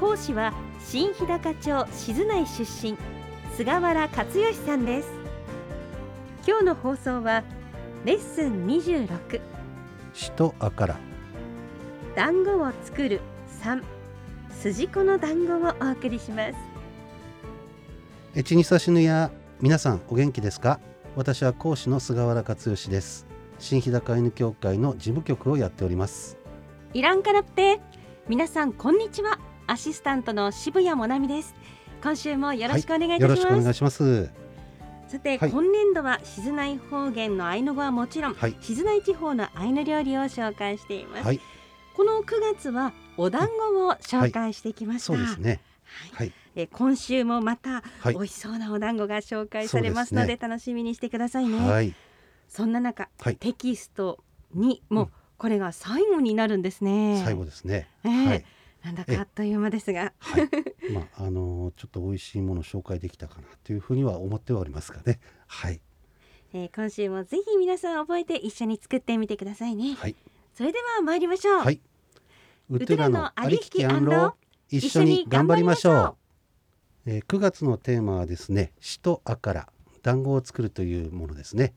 講師は新日高町静内出身、菅原勝義さんです。今日の放送はレッスン26、しとあから団子を作る3、筋子の団子をお送りします。えちにさしぬや、皆さんお元気ですか？私は講師の菅原勝義です。新日高犬協会の事務局をやっております。いらんからって。皆さんこんにちは、アシスタントの渋谷もなみです。今週もよろしくお願いいたします。よろしくお願いします。さて、今年度は静内方言のアイヌ語はもちろん、静内地方のアイヌ料理を紹介しています。この9月はお団子を紹介してきました。そうですね。今週もまた美味しそうなお団子が紹介されますので、楽しみにしてくださいね。そんな中、テキスト2もこれが最後になるんですね。最後ですね。なんだかあっという間ですが、ちょっと美味しいものを紹介できたかなというふうには思ってはおりますがね。今週もぜひ皆さん覚えて一緒に作ってみてくださいね。それでは参りましょう。ウトゥラのありひき&一緒に頑張りましょう。9月のテーマはですね、しとあから団子を作るというものですね。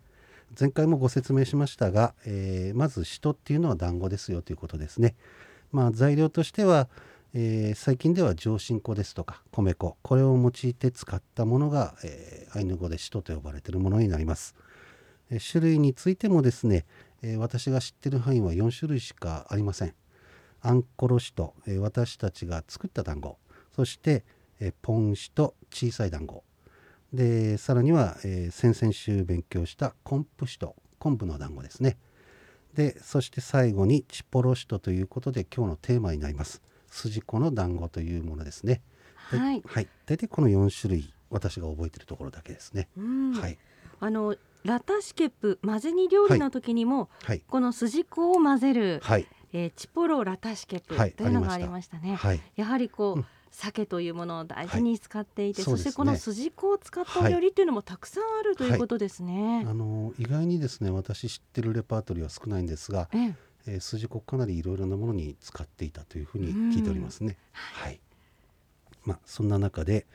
前回もご説明しましたが、まずしとっていうのは団子ですよということですね。材料としては、最近では上新粉ですとか米粉、これを用いて使ったものが、アイヌ語でシトと呼ばれているものになります。種類についてもですね、私が知っている範囲は4種類しかありません。アンコロシト、私たちが作った団子、そして、ポンシト、小さい団子で、さらには、先々週勉強したコンプシト、昆布の団子ですね。で、そして最後にチポロシトということで、今日のテーマになります筋子の団子というものですね。大体この4種類、私が覚えているところだけですね。ラタシケプ混ぜ煮料理の時にも、この筋子を混ぜる、チポロラタシケプというのがありましたね。やはりこう、鮭というものを大事に使っていて、そしてこの筋子を使ったお料理というのもたくさんあるということですね。意外にですね、私知ってるレパートリーは少ないんですが、筋子かなりいろいろなものに使っていたというふうに聞いておりますね。そんな中で、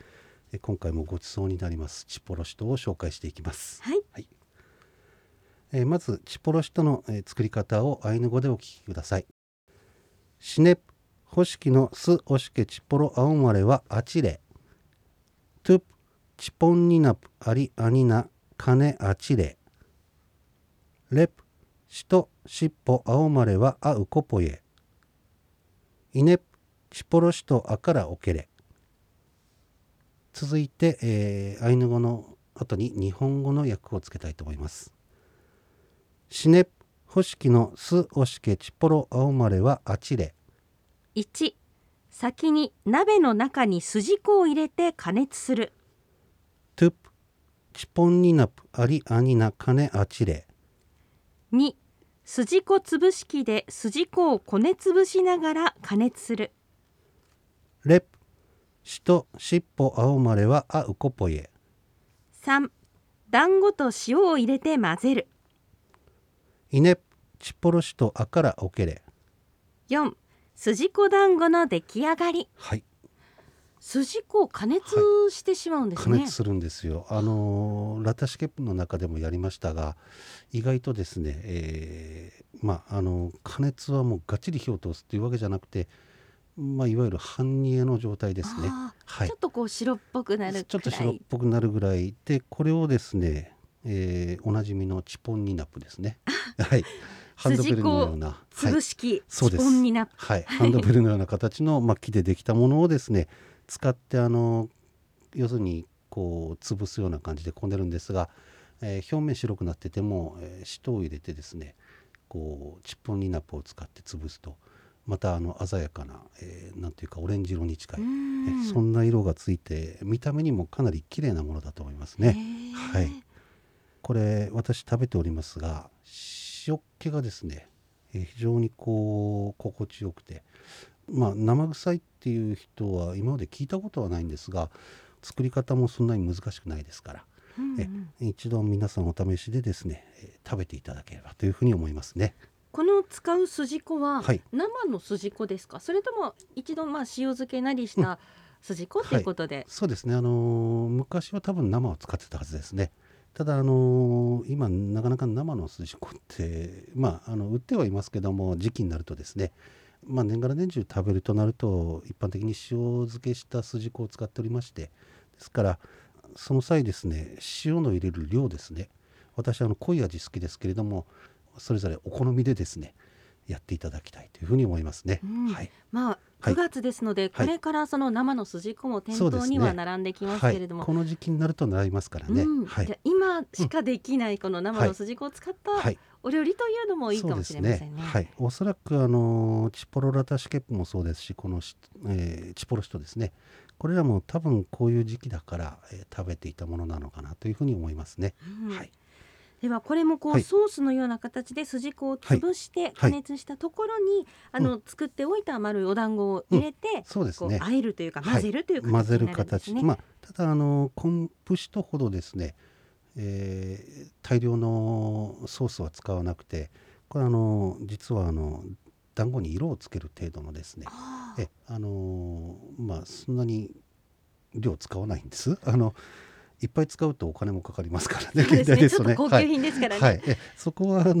今回もごちそうになりますチポロシトを紹介していきます。まずチポロシトの、作り方をアイヌ語でお聞きください。シネプホシキのスオシケチポロアオマレはアチレトゥプチポンニナプアリアニナカネアチレレプシトシッポアオマレはアウコポエイネプチポロシトアからオケレ。続いて、アイヌ語の後に日本語の訳をつけたいと思います。シネプホシキのスオシケチポロアオマレはアチレ。1、先に鍋の中に筋子を入れて加熱する。トゥプチポンニナプアリアニナカネアチレ。2、筋子潰し器で筋子をこね潰しながら加熱する。レプシトシッポアオマレはアウコポエ。3、団子と塩を入れて混ぜる。イネプチポロシトアからオケレ。4、筋子団子の出来上がり。筋子を加熱してしまうんですね。加熱するんですよ。ラタシケプの中でもやりましたが、意外とですね、加熱はもうがっちり火を通すというわけじゃなくて、いわゆる半煮えの状態ですね。ちょっとこう白っぽくなるくらい、ちょっと白っぽくなるぐらいで、これをですね、おなじみのチポンニナプですね。ハンドベルのような潰し器、チポンニナプ、ハンドベルのような形の、木でできたものをですね、使って要するにこう潰すような感じでこねるんですが、表面白くなってても、シトを入れてですね、こうチポンニナプを使って潰すと、また鮮やかな、なんていうかオレンジ色に近い、そんな色がついて、見た目にもかなり綺麗なものだと思いますね。はい、これ私食べておりますが、塩っ気がですね、非常にこう心地よくて、まあ、生臭いっていう人は今まで聞いたことはないんですが、作り方もそんなに難しくないですから、一度皆さんお試しでですね、食べていただければというふうに思いますね。この使う筋子は生の筋子ですか、はい、それとも一度塩漬けなりした筋子ということで、はい、そうですね、昔は多分生を使ってたはずですね。ただ、今なかなか生の筋子って、まあ、売ってはいますけども、時期になるとですね、まあ、年がら年中食べるとなると一般的に塩漬けした筋子を使っておりまして、ですからその際ですね、塩の入れる量ですね、私は濃い味好きですけれども、それぞれお好みでですねやっていただきたいというふうに思いますね。はい、まあ、9月ですので、はい、これからその生の筋子も店頭には並んできますけれども、ね、はい、この時期になると並びますからね、はい、じゃ今しかできないこの生の筋子を使った、はい、お料理というのもいいかもしれません ね。はい、おそらくチポロラタシケップもそうですし、このチポロシトですね、これらも多分こういう時期だから、食べていたものなのかなというふうに思いますね。はい、ではこれもこう、はい、ソースのような形で筋子を潰して加熱したところに、はいはい、作っておいた丸いお団子を入れて、そうですね、こう和えるというか混ぜるという形になるんですね。はい、まあ、ただコンプシトほどですね、大量のソースは使わなくて、これ実は団子に色をつける程度のですね、まあ、そんなに量使わないんです。いっぱい使うとお金もかかりますからね。そうですね、ちょっと高級品ですからね。はいはい、そこはある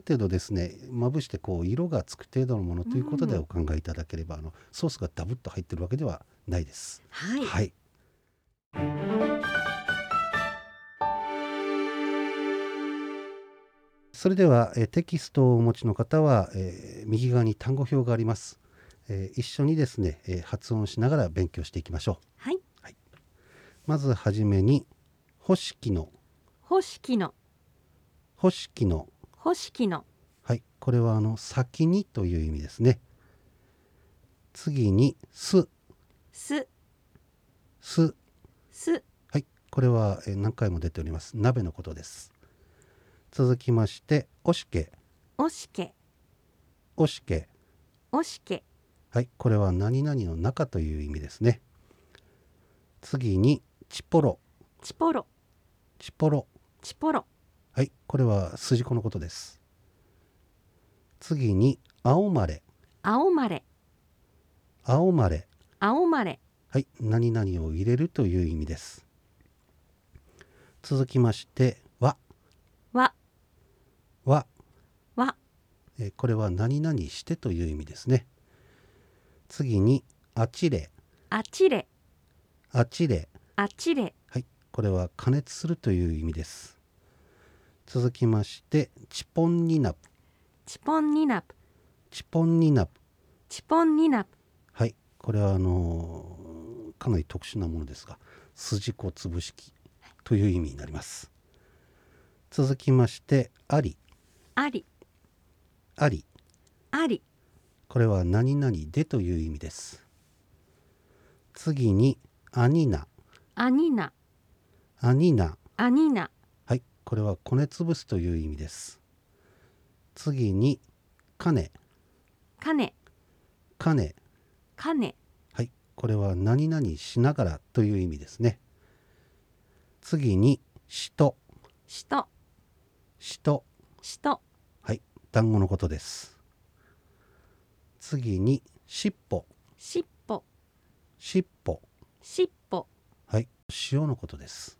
程度ですね、まぶしてこう色がつく程度のものということでお考えいただければ、ソースがダブッと入ってるわけではないです。はい、はい、それではテキストをお持ちの方は、右側に単語表があります。一緒にですね、発音しながら勉強していきましょう。はい、はい、まずはじめにほしきの、はい、これは先にという意味ですね。次にす、はい、これは何回も出ております鍋のことです。続きましておしけ、はい、これは何々の中という意味ですね。次にチポロ、はい、これは筋子のことです。次に青まれ、はい、何々を入れるという意味です。続きましてわ、これは何々してという意味ですね。次にあちれ、はい、これは加熱するという意味です。続きましてチポンニナプ、はい、これはかなり特殊なものですが、筋子潰し器という意味になります。続きましてあり、これは何々でという意味です。次にアニナ、はい、これはこねつぶすという意味です。次にカネ、はい、これは何々しながらという意味ですね。次にしと、はい、団子のことです。次にしっぽ、はい、塩のことです。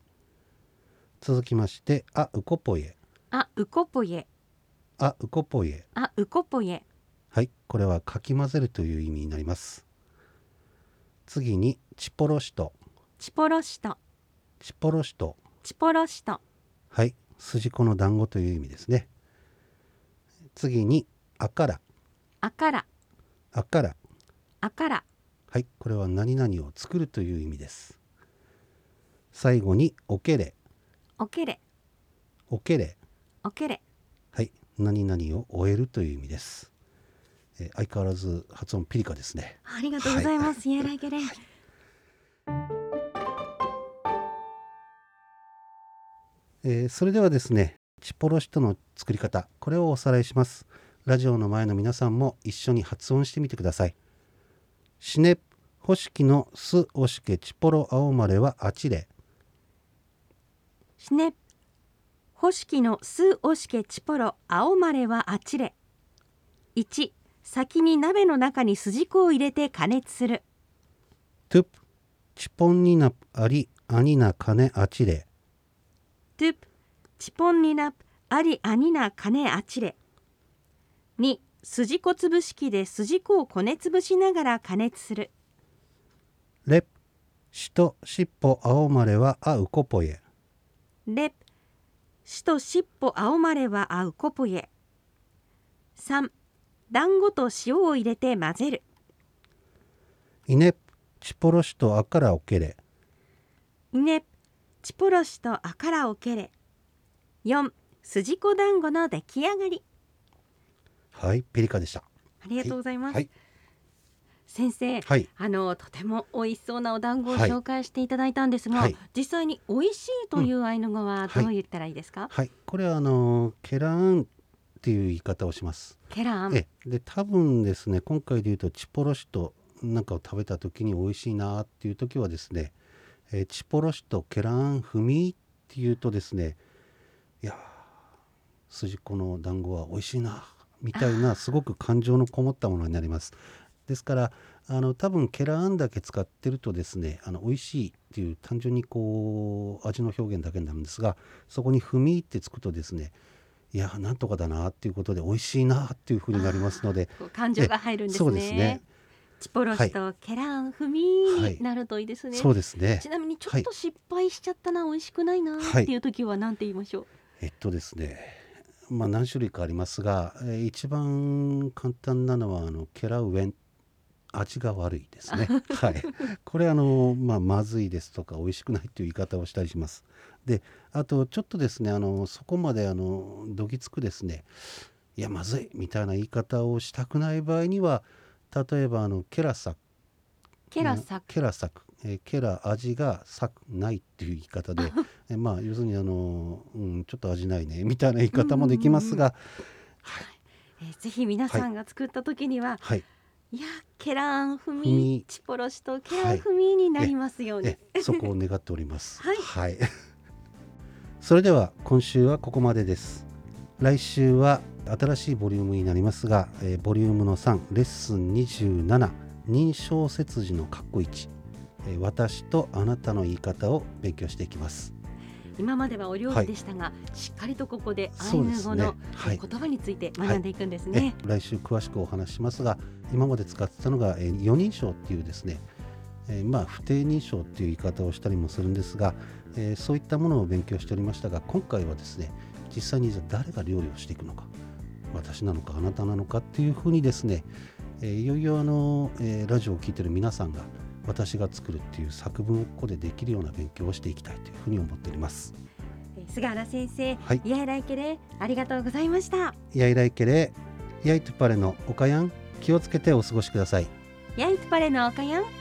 続きまして、あうこぽえ、はい、これはかき混ぜるという意味になります。次にチポロシト、はい、筋子の団子という意味ですね。次にあから、はい、これは何々を作るという意味です。最後におけれ、はい、何々を終えるという意味です。相変わらず発音ピリカですね。ありがとうございます。イエライケレン、はい、それではですね、チポロシトの作り方、これをおさらいします。ラジオの前の皆さんも一緒に発音してみてください。シネホシキのスオシケチポロアオマレはアチレ。シネホシキのスオシケチポロアオマレはアチレ。1、先に鍋の中に筋子を入れて加熱する。トゥプチポンニナプアリアニナカネアチレ。トゥプチポンニナプアリアニナカネアチレ。2、筋子つぶし器で筋子をこねつぶしながら加熱する。レプシトシッポアオマレはアウコポエ。レプシトシッポアオマレはアウコポエ。3、団子と塩を入れて混ぜる。イネプチポロシトアカラオケレ。イネプチポロシトアカラオケレ。4、筋子団子の出来上がり。はい、ピリカでした。ありがとうございます。はい、先生、はい、とても美味しそうなお団子を紹介していただいたんですが、はい、実際に美味しいというアイヌ語はどう言ったらいいですか？はいはい、これはケランっていう言い方をします。ケランで、多分ですね、今回で言うとチポロシトなんかを食べた時に美味しいなっていう時はですね、チポロシトケランフミっていうとですね、いや筋子の団子は美味しいなみたいな、すごく感情のこもったものになります。ですから多分ケラーンだけ使ってるとですね、美味しいっていう単純にこう味の表現だけになるんですが、そこにふみってつくとですね、いやなんとかだなっていうことで美味しいなっていうふうになりますので、感情が入るんですね。そうですね。チポロシとケラーンフミになるといいですね。はいはい、そうですね。ちなみにちょっと失敗しちゃったな、はい、美味しくないなっていう時は何て言いましょう？ですね、まあ、何種類かありますが、一番簡単なのはケラウエン、味が悪いですねはい、これまずいですとか美味しくないという言い方をしたりします。で、あとちょっとですねそこまでどぎつくですね、いやまずいみたいな言い方をしたくない場合には、例えばケラサク、ケラ味がサクないっていう言い方でまあ要するにちょっと味ないねみたいな言い方もできますが、はい、ぜひ皆さんが作った時には、はい、いやケランフミチポロシとケランフミになりますように、はい、そこを願っておりますはい、はい、それでは今週はここまでです。来週は新しいボリュームになりますが、ボリュームの3、レッスン27、認証節字のカッコ1、私とあなたの言い方を勉強していきます。今まではお料理でしたが、はい、しっかりとここでアイヌ語の言葉について学んでいくんですね。はいはい、来週詳しくお話しますが、今まで使ってたのが4人称っていうですね、まあ不定認証っていう言い方をしたりもするんですが、そういったものを勉強しておりましたが、今回はですね、実際に誰が料理をしていくのか、私なのかあなたなのかっていうふうにですね、いよいよラジオを聞いている皆さんが私が作るっていう作文をここでできるような勉強をしていきたいというふうに思っております。菅原先生、はい、イヤイライケレ、ありがとうございました。イヤイライケレ、イヤイトゥパレのおかやん、気をつけてお過ごしください。イヤイトゥパレのおかやん。